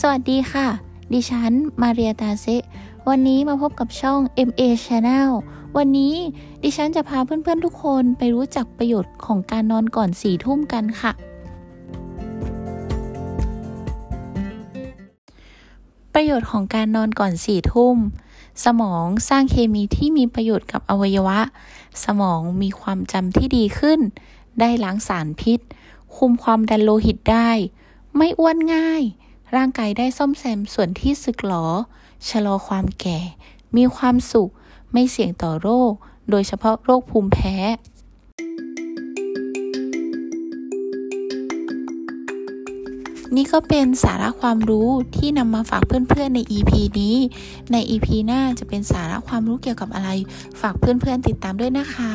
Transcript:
สวัสดีค่ะดิฉันมาเรียตาเซวันนี้มาพบกับช่อง MA Channel วันนี้ดิฉันจะพาเพื่อนๆทุกคนไปรู้จักประโยชน์ของการนอนก่อน4 ทุ่มกันค่ะประโยชน์ของการนอนก่อน4 ทุ่มสมองสร้างเคมีที่มีประโยชน์กับอวัยวะสมองมีความจำที่ดีขึ้นได้ล้างสารพิษคุมความดันโลหิตได้ไม่อ้วนง่ายร่างกายได้ซ่อมแซมส่วนที่สึกหรอชะลอความแก่มีความสุขไม่เสี่ยงต่อโรคโดยเฉพาะโรคภูมิแพ้นี่ก็เป็นสาระความรู้ที่นำมาฝากเพื่อนๆใน EP นี้ใน EP หน้าจะเป็นสาระความรู้เกี่ยวกับอะไรฝากเพื่อนๆติดตามด้วยนะคะ